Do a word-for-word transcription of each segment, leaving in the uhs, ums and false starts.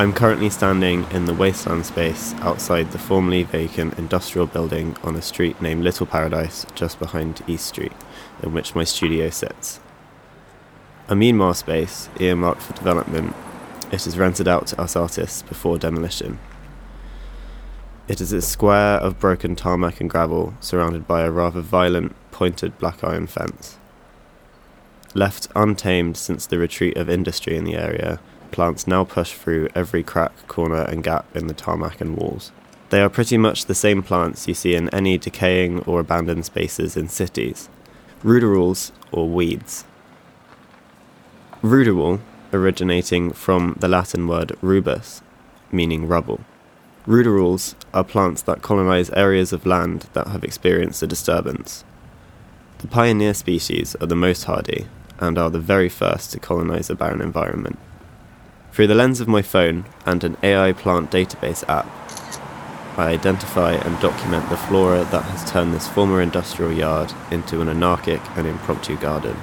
I'm currently standing in the wasteland space outside the formerly vacant industrial building on a street named Little Paradise, just behind East Street, in which my studio sits. A meanwhile space, earmarked for development, it is rented out to us artists before demolition. It is a square of broken tarmac and gravel, surrounded by a rather violent, pointed black iron fence. Left untamed since the retreat of industry in the area, plants now push through every crack, corner and gap in the tarmac and walls. They are pretty much the same plants you see in any decaying or abandoned spaces in cities. Ruderals, or weeds. Ruderal, originating from the Latin word rubus, meaning rubble. Ruderals are plants that colonise areas of land that have experienced a disturbance. The pioneer species are the most hardy, and are the very first to colonise a barren environment. Through the lens of my phone and an A I plant database app, I identify and document the flora that has turned this former industrial yard into an anarchic and impromptu garden.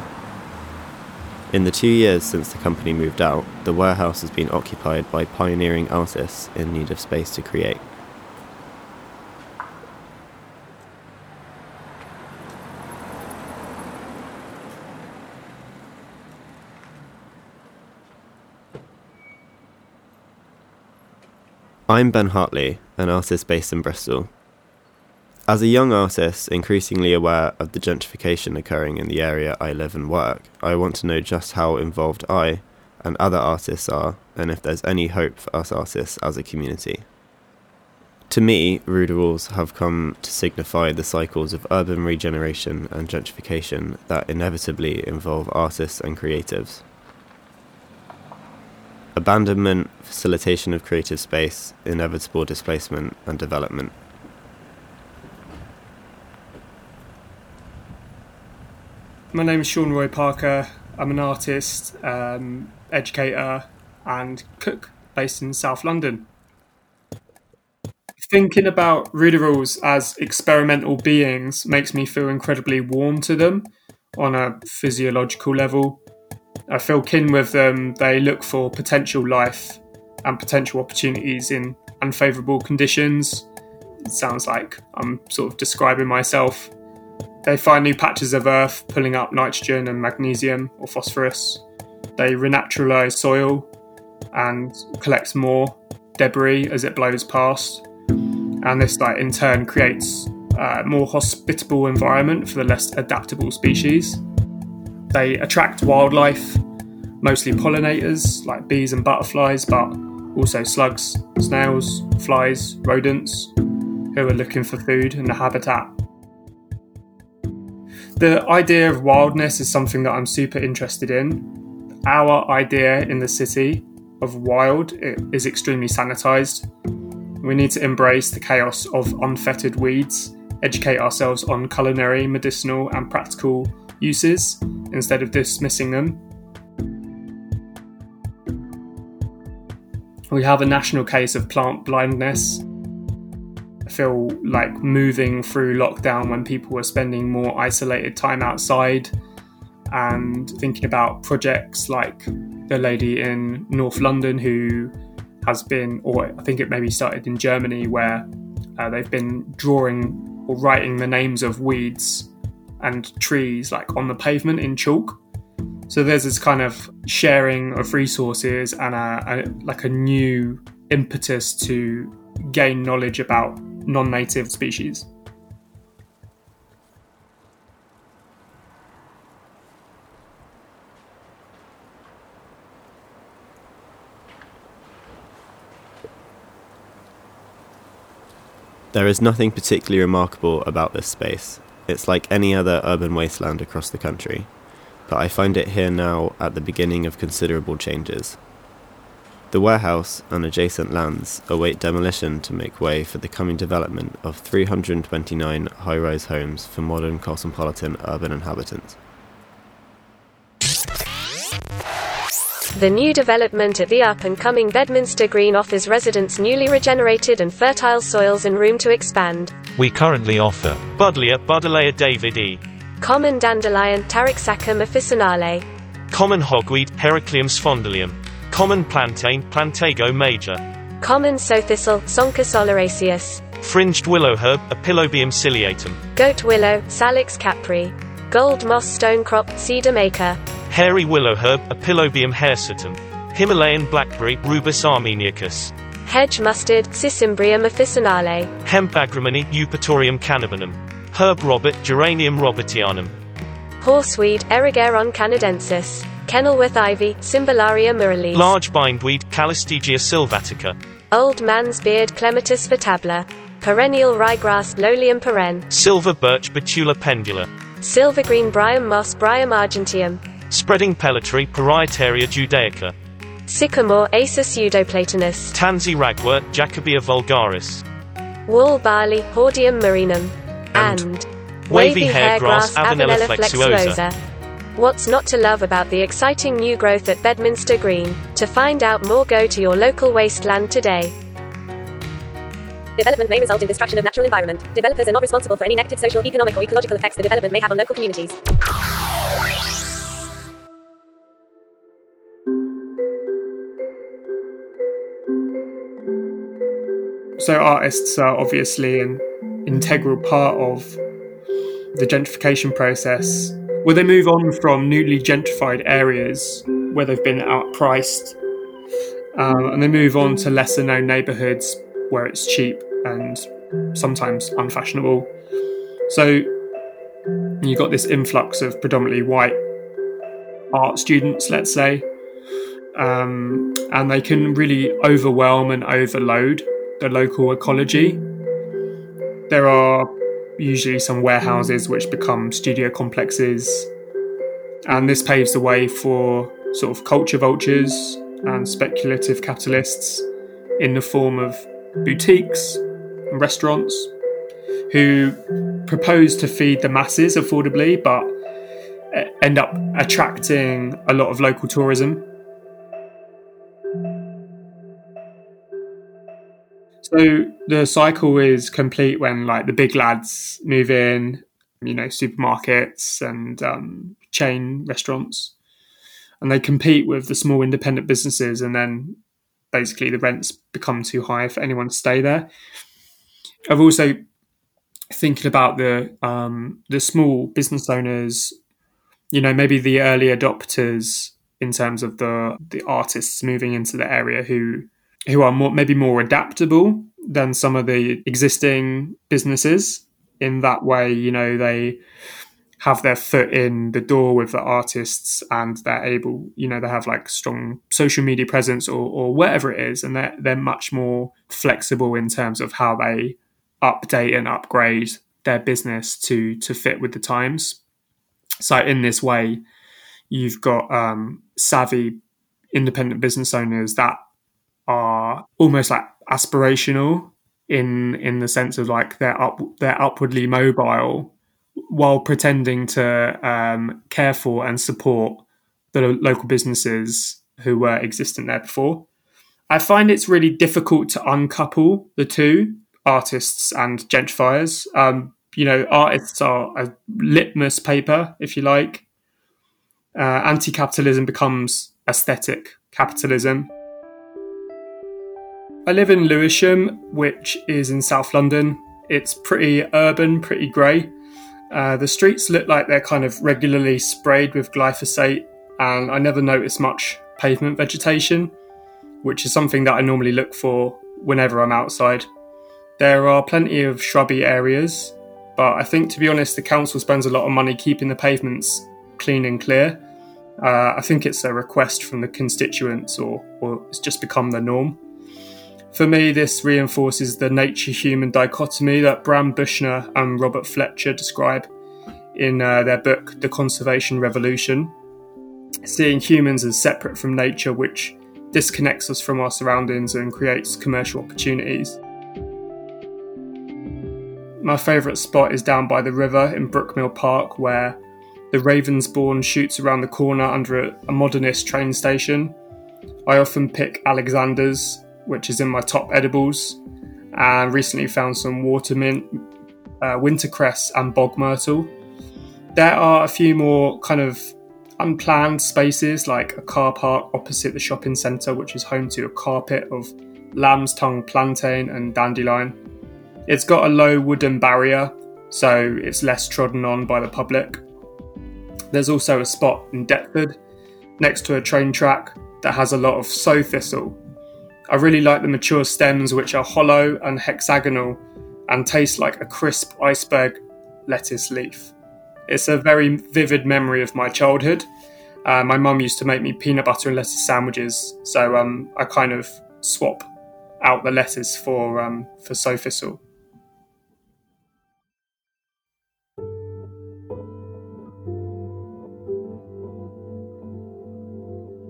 In the two years since the company moved out, the warehouse has been occupied by pioneering artists in need of space to create. I'm Ben Hartley, an artist based in Bristol. As a young artist, increasingly aware of the gentrification occurring in the area I live and work, I want to know just how involved I and other artists are, and if there's any hope for us artists as a community. To me, ruderals have come to signify the cycles of urban regeneration and gentrification that inevitably involve artists and creatives. Abandonment, facilitation of creative space, inevitable displacement and development. My name is Sean Roy Parker. I'm an artist, um, educator and cook based in South London. Thinking about ruderals as experimental beings makes me feel incredibly warm to them on a physiological level. I feel kin with them. They look for potential life and potential opportunities in unfavourable conditions. It sounds like I'm sort of describing myself. They find new patches of earth, pulling up nitrogen and magnesium or phosphorus. They renaturalise soil and collect more debris as it blows past. And this, like, in turn, creates a more hospitable environment for the less adaptable species. They attract wildlife, mostly pollinators like bees and butterflies, but also slugs, snails, flies, rodents, who are looking for food in the habitat. The idea of wildness is something that I'm super interested in. Our idea in the city of wild is extremely sanitised. We need to embrace the chaos of unfettered weeds, educate ourselves on culinary, medicinal and practical uses instead of dismissing them. We have a national case of plant blindness. I feel like moving through lockdown when people were spending more isolated time outside and thinking about projects like the lady in North London who has been, or I think it maybe started in Germany, where uh, they've been drawing or writing the names of weeds and trees, like, on the pavement in chalk. So there's this kind of sharing of resources and a, a, like a new impetus to gain knowledge about non-native species. There is nothing particularly remarkable about this space. It's like any other urban wasteland across the country, but I find it here now at the beginning of considerable changes. The warehouse and adjacent lands await demolition to make way for the coming development of three hundred twenty-nine high-rise homes for modern cosmopolitan urban inhabitants. The new development at the up-and-coming Bedminster Green offers residents newly regenerated and fertile soils and room to expand. We currently offer Buddleia Buddleia Davidi, common dandelion Taraxacum officinale, common hogweed Heracleum spondylium, Common plantain, Plantago major. Common sowthistle, Sonca soleraceus. Fringed willow herb, Apilobium ciliatum. Goat willow, Salix capri. Gold moss stonecrop, Sedum acer. Hairy willow herb, Apilobium hirsutum. Himalayan blackberry, Rubus armeniacus. Hedge mustard, Cicimbrium officinale. Hemp agrimony, Eupatorium cannabinum. Herb robert, Geranium robertianum. Horseweed, Erigeron canadensis. Kenilworth ivy, Cimbalaria murillese. Large bindweed, Calistegia sylvatica. Old man's beard, Clematis vitabla. Perennial ryegrass, Lolium peren. Silver birch, Betula pendula. Silvergreen Bryum moss, Bryum argentium. Spreading pelletry, Parietaria judaica. Sycamore, Acer pseudoplatanus. Tansy ragwort, Jacobea vulgaris. Wool barley, Hordeum marinum. And, and wavy, wavy hairgrass, Avenella flexuosa. What's not to love about the exciting new growth at Bedminster Green? To find out more, go to your local wasteland today. Development may result in destruction of natural environment. Developers are not responsible for any negative social, economic or ecological effects the development may have on local communities. So artists are obviously an integral part of the gentrification process. Well, they move on from newly gentrified areas where they've been outpriced, um, and they move on to lesser-known neighbourhoods where it's cheap and sometimes unfashionable. So you've got this influx of predominantly white art students, let's say, um, and they can really overwhelm and overload the local ecology. There are usually some warehouses which become studio complexes, and this paves the way for sort of culture vultures and speculative capitalists in the form of boutiques and restaurants who propose to feed the masses affordably but end up attracting a lot of local tourism. So the cycle is complete when, like, the big lads move in, you know, supermarkets and um, chain restaurants, and they compete with the small independent businesses, and then basically the rents become too high for anyone to stay there. I've also thinking about the um, the small business owners, you know, maybe the early adopters in terms of the the artists moving into the area who. who are more, maybe more adaptable than some of the existing businesses. In that way, you know, they have their foot in the door with the artists, and they're able, you know, they have like strong social media presence or, or whatever it is. And they're, they're much more flexible in terms of how they update and upgrade their business to, to fit with the times. So in this way, you've got um, savvy independent business owners that are almost like aspirational in in the sense of like they're up they're upwardly mobile while pretending to um, care for and support the lo- local businesses who were existent there before. I find it's really difficult to uncouple the two, artists and gentrifiers. Um, you know, artists are a litmus paper, if you like. Uh, anti-capitalism becomes aesthetic capitalism. I live in Lewisham, which is in South London. It's pretty urban, pretty grey. Uh, the streets look like they're kind of regularly sprayed with glyphosate, and I never notice much pavement vegetation, which is something that I normally look for whenever I'm outside. There are plenty of shrubby areas, but I think, to be honest, the council spends a lot of money keeping the pavements clean and clear. Uh, I think it's a request from the constituents, or, or it's just become the norm. For me, this reinforces the nature-human dichotomy that Bram Bushner and Robert Fletcher describe in uh, their book, The Conservation Revolution, seeing humans as separate from nature, which disconnects us from our surroundings and creates commercial opportunities. My favourite spot is down by the river in Brookmill Park, where the Ravensbourne shoots around the corner under a modernist train station. I often pick Alexander's, which is in my top edibles, and recently found some watermint, uh, wintercress and bog myrtle. There are a few more kind of unplanned spaces like a car park opposite the shopping centre, which is home to a carpet of lamb's tongue, plantain and dandelion. It's got a low wooden barrier, so it's less trodden on by the public. There's also a spot in Deptford next to a train track that has a lot of sow thistle. I really like the mature stems, which are hollow and hexagonal and taste like a crisp iceberg lettuce leaf. It's a very vivid memory of my childhood. Uh, my mum used to make me peanut butter and lettuce sandwiches, so um, I kind of swap out the lettuce for um, for sow thistle.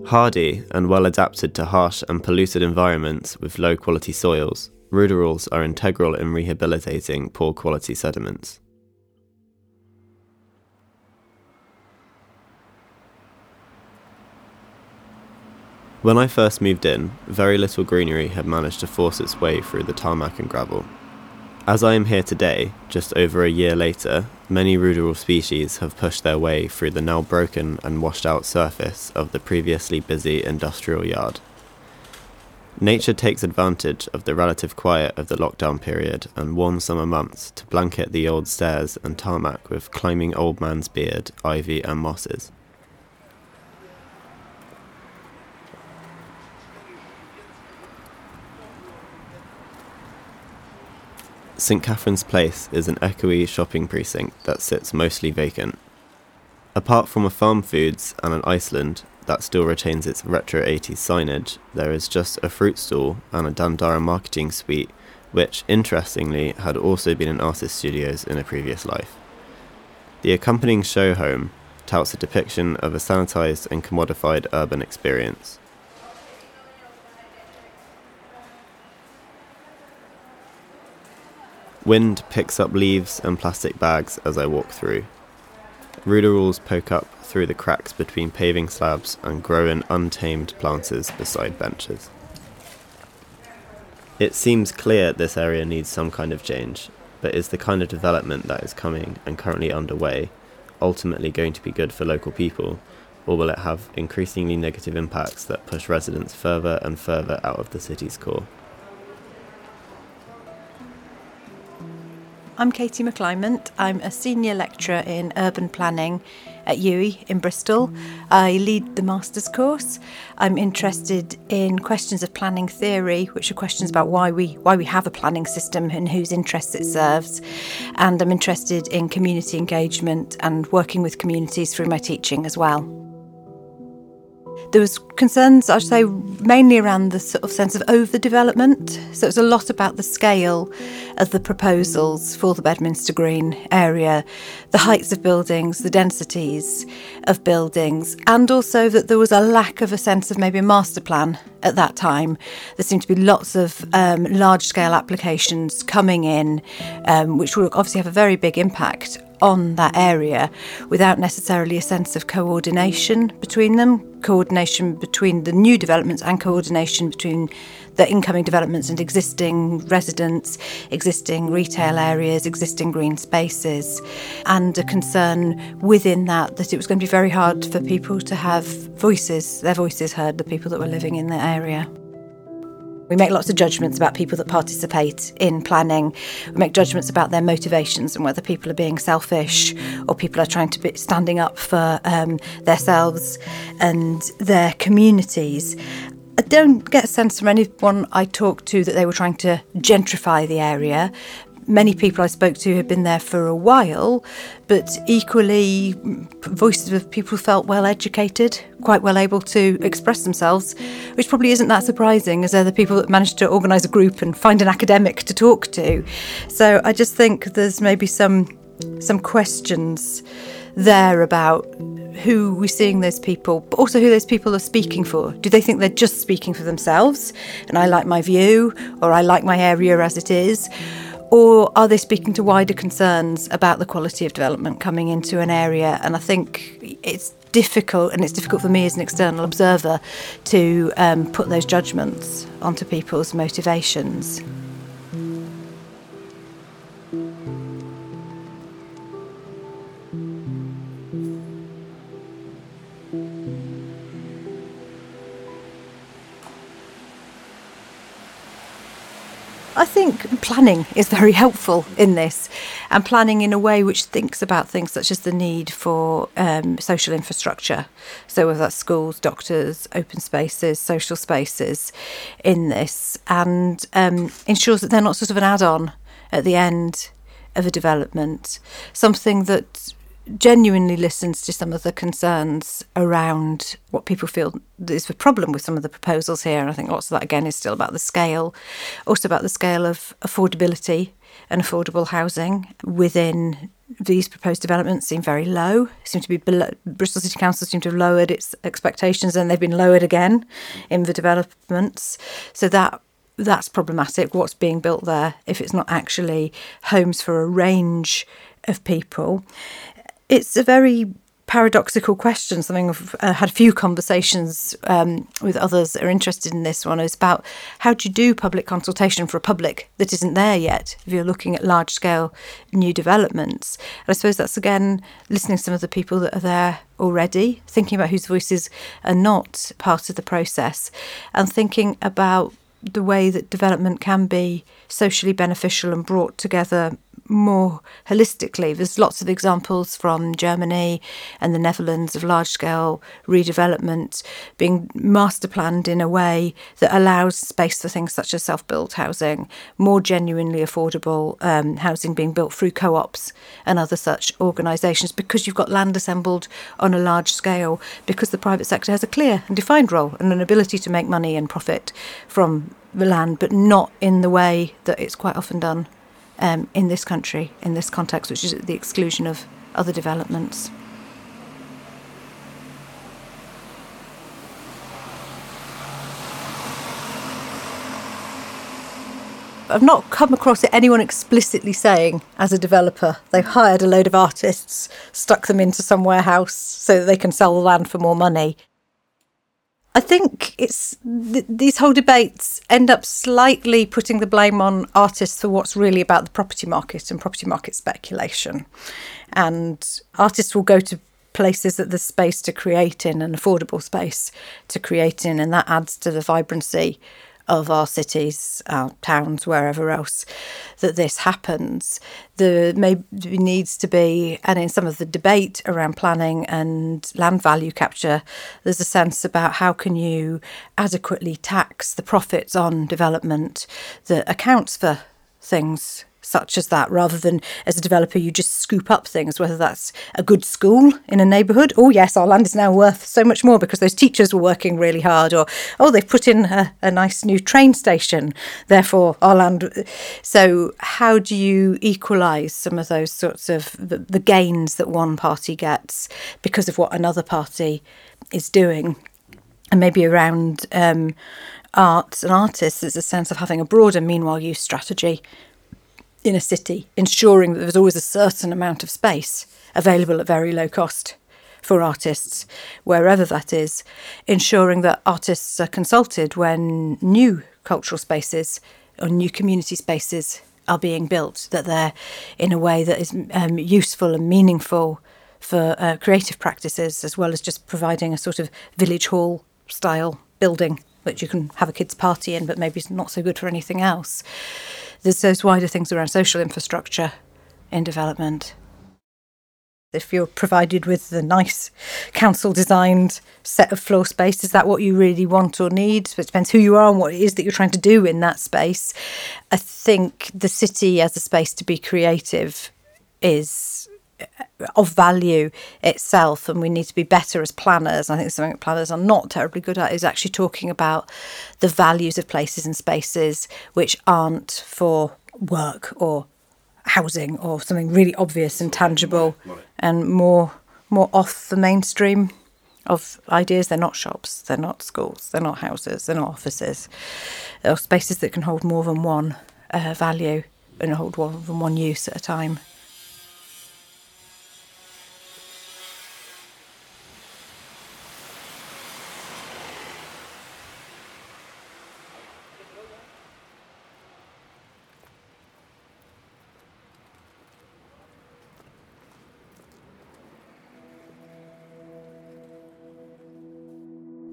Hardy and well adapted to harsh and polluted environments with low quality soils, ruderals are integral in rehabilitating poor quality sediments. When I first moved in, very little greenery had managed to force its way through the tarmac and gravel. As I am here today, just over a year later, many ruderal species have pushed their way through the now broken and washed out surface of the previously busy industrial yard. Nature takes advantage of the relative quiet of the lockdown period and warm summer months to blanket the old stairs and tarmac with climbing old man's beard, ivy and mosses. Saint Catherine's Place is an echoey shopping precinct that sits mostly vacant. Apart from a Farm Foods and an Iceland that still retains its retro eighties signage, there is just a fruit stall and a Dandara marketing suite, which, interestingly, had also been an artist's studios in a previous life. The accompanying show home touts a depiction of a sanitised and commodified urban experience. Wind picks up leaves and plastic bags as I walk through. Ruderals poke up through the cracks between paving slabs and grow in untamed planters beside benches. It seems clear this area needs some kind of change, but is the kind of development that is coming and currently underway ultimately going to be good for local people, or will it have increasingly negative impacts that push residents further and further out of the city's core? I'm Katie McClymont. I'm a senior lecturer in urban planning at U W E in Bristol. I lead the master's course. I'm interested in questions of planning theory, which are questions about why we why we have a planning system and whose interests it serves. And I'm interested in community engagement and working with communities through my teaching as well. There was concerns, I'd say, mainly around the sort of sense of overdevelopment. So it's a lot about the scale of the proposals for the Bedminster Green area, the heights of buildings, the densities of buildings, and also that there was a lack of a sense of maybe a master plan at that time. There seemed to be lots of um, large-scale applications coming in, um, which will obviously have a very big impact on that area without necessarily a sense of coordination between them, coordination between the new developments and coordination between the incoming developments and existing residents, existing retail areas, existing green spaces, and a concern within that that it was going to be very hard for people to have voices, their voices heard, the people that were living in the area. We make lots of judgments about people that participate in planning. We make judgments about their motivations and whether people are being selfish or people are trying to be standing up for um, themselves and their communities. I don't get a sense from anyone I talked to that they were trying to gentrify the area. Many people I spoke to had been there for a while, but equally voices of people felt well educated, quite well able to express themselves, which probably isn't that surprising as they're the people that managed to organise a group and find an academic to talk to. So I just think there's maybe some some questions there about who we're seeing those people, but also who those people are speaking for. Do they think they're just speaking for themselves and I like my view or I like my area as it is? Or are they speaking to wider concerns about the quality of development coming into an area? And I think it's difficult, and it's difficult for me as an external observer, to um, put those judgments onto people's motivations. I think planning is very helpful in this, and planning in a way which thinks about things such as the need for um, social infrastructure. So whether that's schools, doctors, open spaces, social spaces in this, and um, ensures that they're not sort of an add-on at the end of a development, something that genuinely listens to some of the concerns around what people feel is the problem with some of the proposals here. And I think lots of that, again, is still about the scale, also about the scale of affordability, and affordable housing within these proposed developments seem very low. Seem to be below, Bristol City Council seem to have lowered its expectations, and they've been lowered again in the developments. So that that's problematic, what's being built there, if it's not actually homes for a range of people. It's a very paradoxical question. Something I've uh, had a few conversations um, with others that are interested in this one is about how do you do public consultation for a public that isn't there yet if you're looking at large-scale new developments. And I suppose that's, again, listening to some of the people that are there already, thinking about whose voices are not part of the process, and thinking about the way that development can be socially beneficial and brought together more holistically. There's lots of examples from Germany and the Netherlands of large-scale redevelopment being master-planned in a way that allows space for things such as self-built housing, more genuinely affordable um, housing being built through co-ops and other such organisations, because you've got land assembled on a large scale, because the private sector has a clear and defined role and an ability to make money and profit from the land, but not in the way that it's quite often done Um, in this country, in this context, which is at the exclusion of other developments. I've not come across anyone explicitly saying, as a developer, they've hired a load of artists, stuck them into some warehouse so that they can sell the land for more money. I think it's th- these whole debates end up slightly putting the blame on artists for what's really about the property market and property market speculation. And artists will go to places that there's space to create in, an affordable space to create in, and that adds to the vibrancy of our cities, our towns, wherever else that this happens. There maybe needs to be, and in some of the debate around planning and land value capture, there's a sense about how can you adequately tax the profits on development that accounts for things such as that, rather than as a developer you just scoop up things, whether that's a good school in a neighbourhood. Oh yes, our land is now worth so much more because those teachers were working really hard, or oh they've put in a, a nice new train station, therefore our land. So how do you equalise some of those sorts of the, the gains that one party gets because of what another party is doing? And maybe around um, arts and artists, there's a sense of having a broader meanwhile use strategy in a city, ensuring that there's always a certain amount of space available at very low cost for artists, wherever that is, ensuring that artists are consulted when new cultural spaces or new community spaces are being built, that they're in a way that is um, useful and meaningful for uh, creative practices, as well as just providing a sort of village hall style building that you can have a kids' party in, but maybe it's not so good for anything else. There's those wider things around social infrastructure in development. If you're provided with the nice council-designed set of floor space, is that what you really want or need? It depends who you are and what it is that you're trying to do in that space. I think the city as a space to be creative is of value itself, and we need to be better as planners. I think something that planners are not terribly good at is actually talking about the values of places and spaces which aren't for work or housing or something really obvious and tangible and more more off the mainstream of ideas. They're not shops, they're not schools, they're not houses, they're not offices. They're spaces that can hold more than one uh, value and hold more than one use at a time.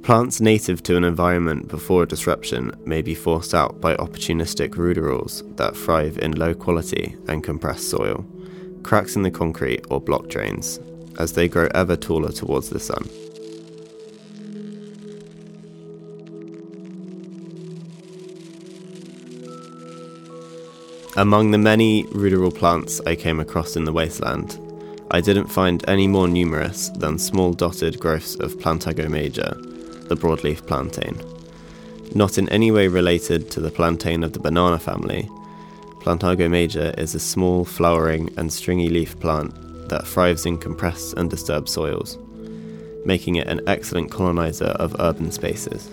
Plants native to an environment before a disruption may be forced out by opportunistic ruderals that thrive in low quality and compressed soil, cracks in the concrete or block drains, as they grow ever taller towards the sun. Among the many ruderal plants I came across in the wasteland, I didn't find any more numerous than small dotted growths of Plantago major, the broadleaf plantain. Not in any way related to the plantain of the banana family, Plantago major is a small, flowering and stringy leaf plant that thrives in compressed and disturbed soils, making it an excellent coloniser of urban spaces.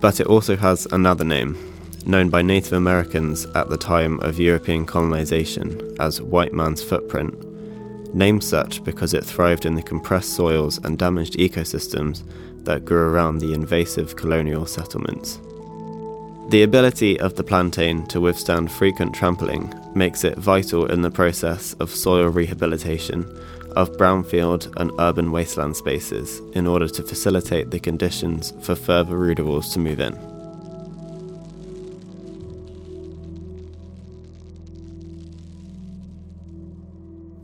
But it also has another name, known by Native Americans at the time of European colonisation as white man's footprint, named such because it thrived in the compressed soils and damaged ecosystems that grew around the invasive colonial settlements. The ability of the plantain to withstand frequent trampling makes it vital in the process of soil rehabilitation of brownfield and urban wasteland spaces in order to facilitate the conditions for further ruderals to move in.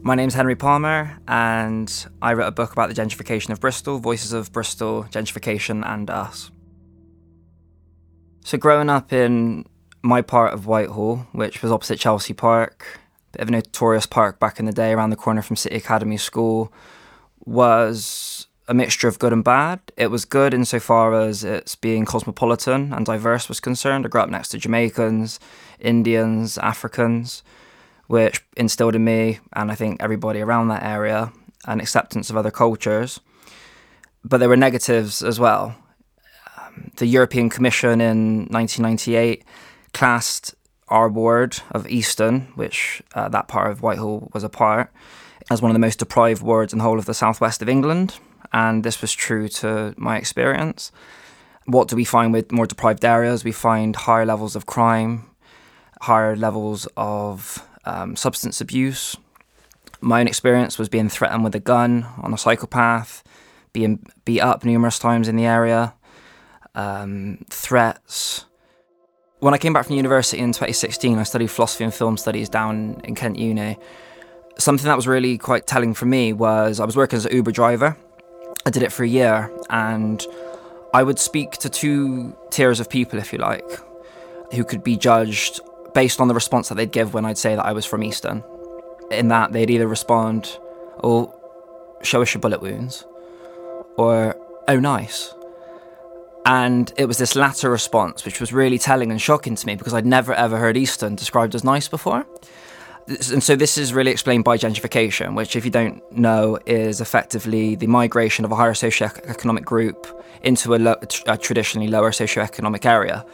My name's Henry Palmer, and I wrote a book about the gentrification of Bristol, Voices of Bristol, Gentrification and Us. So growing up in my part of Whitehall, which was opposite Chelsea Park, a bit of a notorious park back in the day around the corner from City Academy School, was a mixture of good and bad. It was good insofar as its being cosmopolitan and diverse was concerned. I grew up next to Jamaicans, Indians, Africans, which instilled in me, and I think everybody around that area, an acceptance of other cultures. But there were negatives as well. Um, the European Commission in nineteen ninety-eight classed our ward of Easton, which uh, that part of Whitehall was a part, as one of the most deprived wards in the whole of the southwest of England. And this was true to my experience. What do we find with more deprived areas? We find higher levels of crime, higher levels of Um, substance abuse. My own experience was being threatened with a gun on a psychopath, being beat up numerous times in the area, um, threats. When I came back from university in twenty sixteen, I studied philosophy and film studies down in Kent Uni. Something that was really quite telling for me was I was working as an Uber driver. I did it for a year, and I would speak to two tiers of people, if you like, who could be judged based on the response that they'd give when I'd say that I was from Easton. In that, they'd either respond, oh, show us your bullet wounds, or, oh, nice. And it was this latter response, which was really telling and shocking to me, because I'd never, ever heard Easton described as nice before. And so this is really explained by gentrification, which, if you don't know, is effectively the migration of a higher socioeconomic group into a, lo- a traditionally lower socioeconomic area.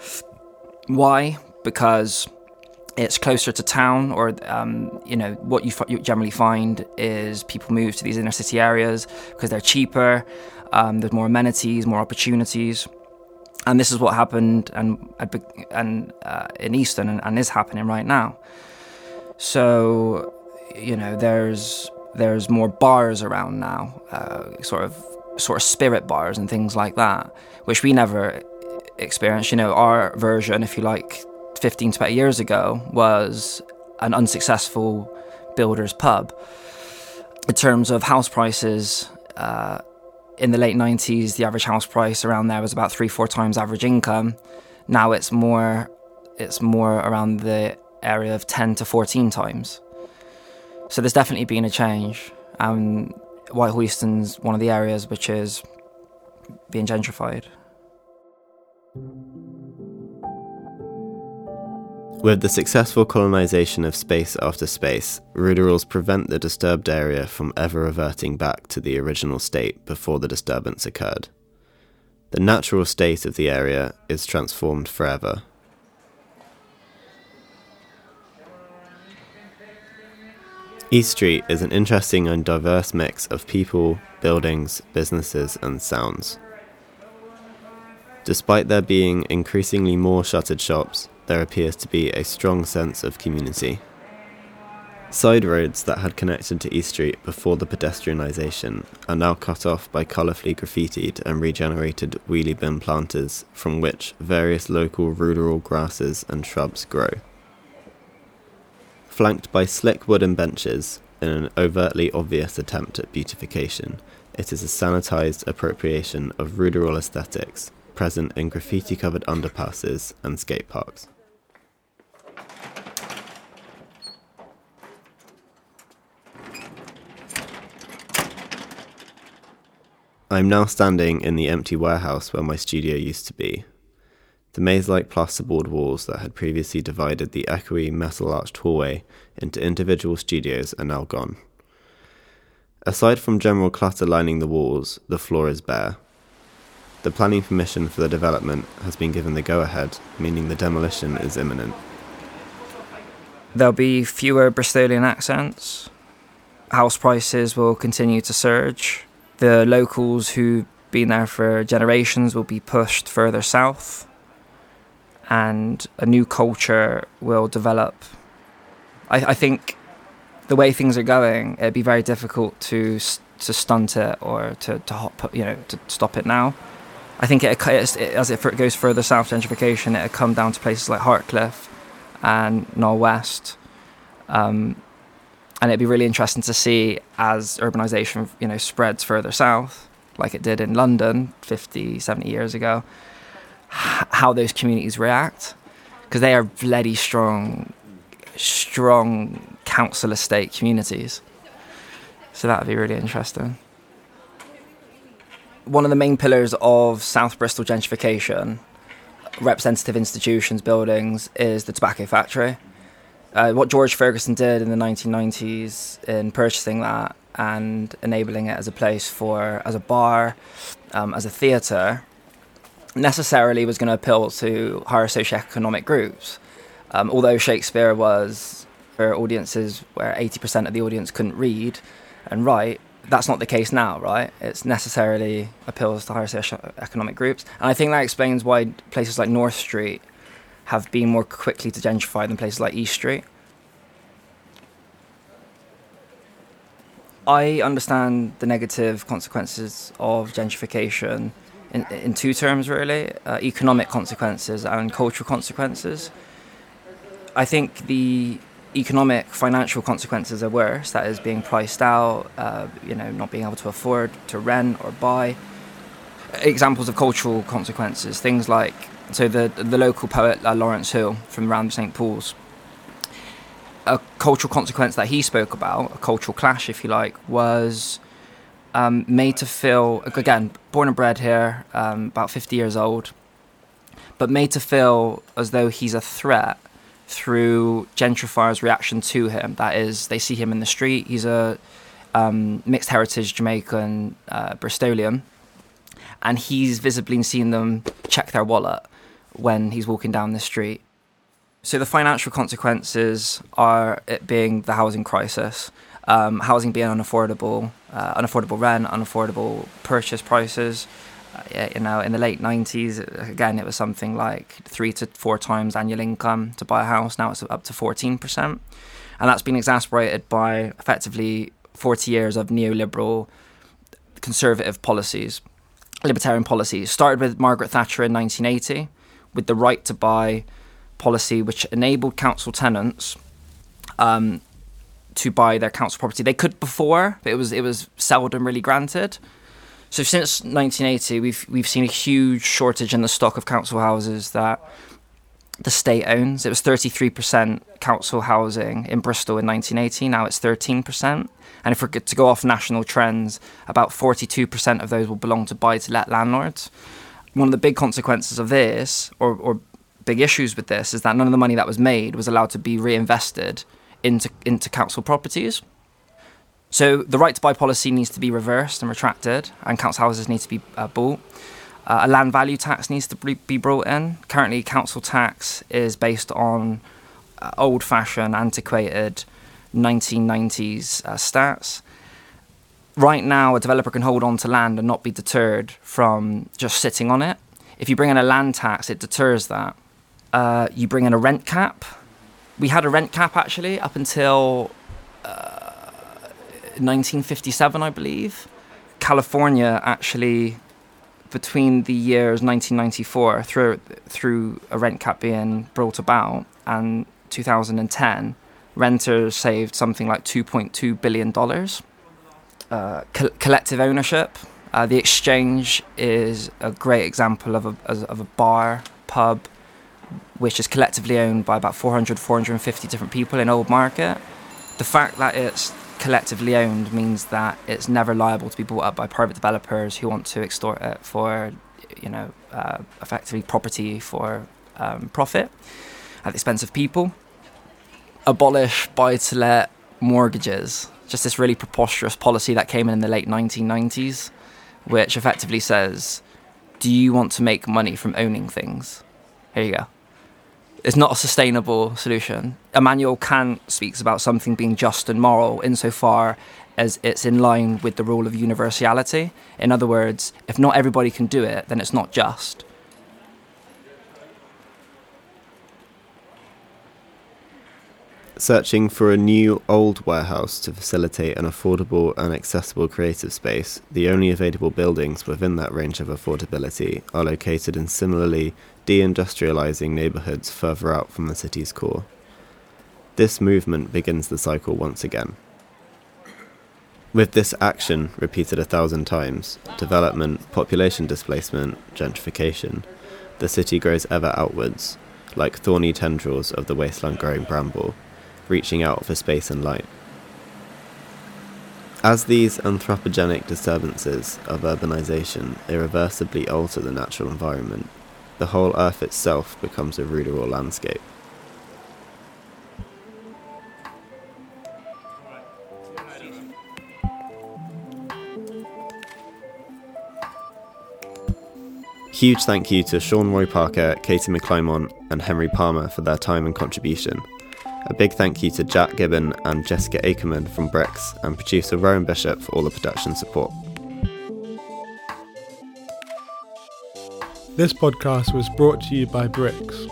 Why? Because it's closer to town, or, um, you know, what you, f- you generally find is people move to these inner city areas because they're cheaper, um, there's more amenities, more opportunities. And this is what happened and and uh, in Easton and, and is happening right now. So, you know, there's there's more bars around now, uh, sort of sort of spirit bars and things like that, which we never experienced. You know, our version, if you like, fifteen, twenty years ago was an unsuccessful builder's pub. In terms of house prices, uh, in the late nineties, the average house price around there was about three, four times average income. Now it's more, it's more around the area of ten to fourteen times. So there's definitely been a change. Um, Whitehall Easton's one of the areas which is being gentrified. With the successful colonisation of space after space, ruderals prevent the disturbed area from ever reverting back to the original state before the disturbance occurred. The natural state of the area is transformed forever. East Street is an interesting and diverse mix of people, buildings, businesses and sounds. Despite there being increasingly more shuttered shops, there appears to be a strong sense of community. Side roads that had connected to East Street before the pedestrianisation are now cut off by colourfully graffitied and regenerated wheelie bin planters from which various local rural grasses and shrubs grow. Flanked by slick wooden benches in an overtly obvious attempt at beautification, it is a sanitised appropriation of rural aesthetics present in graffiti-covered underpasses and skate parks. I'm now standing in the empty warehouse where my studio used to be. The maze-like plasterboard walls that had previously divided the echoey metal-arched hallway into individual studios are now gone. Aside from general clutter lining the walls, the floor is bare. The planning permission for the development has been given the go-ahead, meaning the demolition is imminent. There'll be fewer Bristolian accents. House prices will continue to surge. The locals who've been there for generations will be pushed further south, and a new culture will develop. I, I think the way things are going, it'd be very difficult to to stunt it or to, to hop, you know, to stop it now. I think it, it, as it goes further south, gentrification, it'll come down to places like Hartcliffe and Norwest. Um, And it'd be really interesting to see as urbanisation, you know, spreads further south, like it did in London fifty, seventy years ago, h- how those communities react. Because they are bloody strong, strong council estate communities. So that would be really interesting. One of the main pillars of South Bristol gentrification, representative institutions, buildings, is the Tobacco Factory. Uh, what George Ferguson did in the nineteen nineties in purchasing that and enabling it as a place for, as a bar, um, as a theatre, necessarily was going to appeal to higher socioeconomic groups. Um, although Shakespeare was for audiences where eighty percent of the audience couldn't read and write, that's not the case now, right? It's necessarily appeals to higher socioeconomic groups. And I think that explains why places like North Street have been more quickly to gentrify than places like East Street. I understand the negative consequences of gentrification in, in two terms, really, uh, economic consequences and cultural consequences. I think the economic, financial consequences are worse, that is being priced out, uh, you know, not being able to afford to rent or buy. Examples of cultural consequences, things like So the the local poet uh, Lawrence Hill from around Saint Paul's, a cultural consequence that he spoke about, a cultural clash, if you like, was um, made to feel, again, born and bred here, um, about fifty years old, but made to feel as though he's a threat through gentrifiers' reaction to him. That is, they see him in the street. He's a um, mixed heritage Jamaican uh, Bristolian, and he's visibly seen them check their wallet when he's walking down the street. So the financial consequences are it being the housing crisis, um, housing being unaffordable, uh, unaffordable rent, unaffordable purchase prices. Uh, you know, in the late nineties, again, it was something like three to four times annual income to buy a house. Now it's up to fourteen percent. And that's been exacerbated by effectively forty years of neoliberal conservative policies, libertarian policies. Started with Margaret Thatcher in nineteen eighty. With the right to buy policy, which enabled council tenants um, to buy their council property. They could before, but it was it was seldom really granted. So since nineteen eighty, we've we've seen a huge shortage in the stock of council houses that the state owns. It was thirty-three percent council housing in Bristol in nineteen eighty. Now it's thirteen percent. And if we're to go off national trends, about forty-two percent of those will belong to buy-to-let landlords. One of the big consequences of this, or, or big issues with this, is that none of the money that was made was allowed to be reinvested into into council properties. So the right to buy policy needs to be reversed and retracted, and council houses need to be uh, bought. Uh, a land value tax needs to be brought in. Currently, council tax is based on uh, old-fashioned, antiquated nineteen nineties uh, stats. Right now, a developer can hold on to land and not be deterred from just sitting on it. If you bring in a land tax, it deters that. Uh, you bring in a rent cap. We had a rent cap, actually, up until nineteen fifty-seven, I believe. California actually, between the years nineteen ninety-four through through a rent cap being brought about and two thousand ten, renters saved something like two point two billion dollars. Uh, co- collective ownership. Uh, the Exchange is a great example of a of a bar, pub, which is collectively owned by about four hundred, four hundred fifty different people in Old Market. The fact that it's collectively owned means that it's never liable to be bought up by private developers who want to extort it for, you know, uh, effectively property for um, profit at the expense of people. Abolish buy-to-let mortgages. Just this really preposterous policy that came in in the late nineteen nineties, which effectively says, do you want to make money from owning things? Here you go. It's not a sustainable solution. Immanuel Kant speaks about something being just and moral insofar as it's in line with the rule of universality. In other words, if not everybody can do it, then it's not just. Searching for a new old warehouse to facilitate an affordable and accessible creative space, the only available buildings within that range of affordability are located in similarly deindustrializing neighbourhoods further out from the city's core. This movement begins the cycle once again. With this action repeated a thousand times, development, population displacement, gentrification, the city grows ever outwards, like thorny tendrils of the wasteland-growing bramble, reaching out for space and light. As these anthropogenic disturbances of urbanisation irreversibly alter the natural environment, the whole earth itself becomes a rural landscape. Huge thank you to Sean Roy Parker, Katie McClymont and Henry Palmer for their time and contribution. A big thank you to Jack Gibbon and Jessica Akerman from BRICKS and producer Rowan Bishop for all the production support. This podcast was brought to you by BRICKS.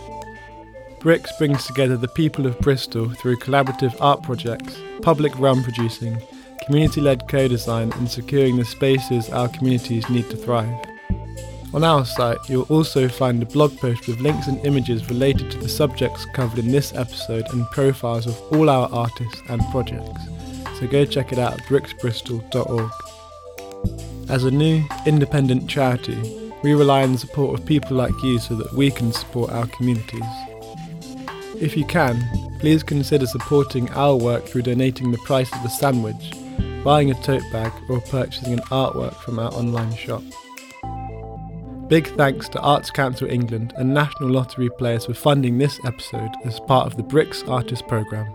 BRICKS brings together the people of Bristol through collaborative art projects, public realm producing, community-led co-design and securing the spaces our communities need to thrive. On our site, you'll also find a blog post with links and images related to the subjects covered in this episode and profiles of all our artists and projects, so go check it out at bricks bristol dot org. As a new, independent charity, we rely on the support of people like you so that we can support our communities. If you can, please consider supporting our work through donating the price of a sandwich, buying a tote bag or purchasing an artwork from our online shop. Big thanks to Arts Council England and National Lottery Players for funding this episode as part of the BRICKS Artist Programme.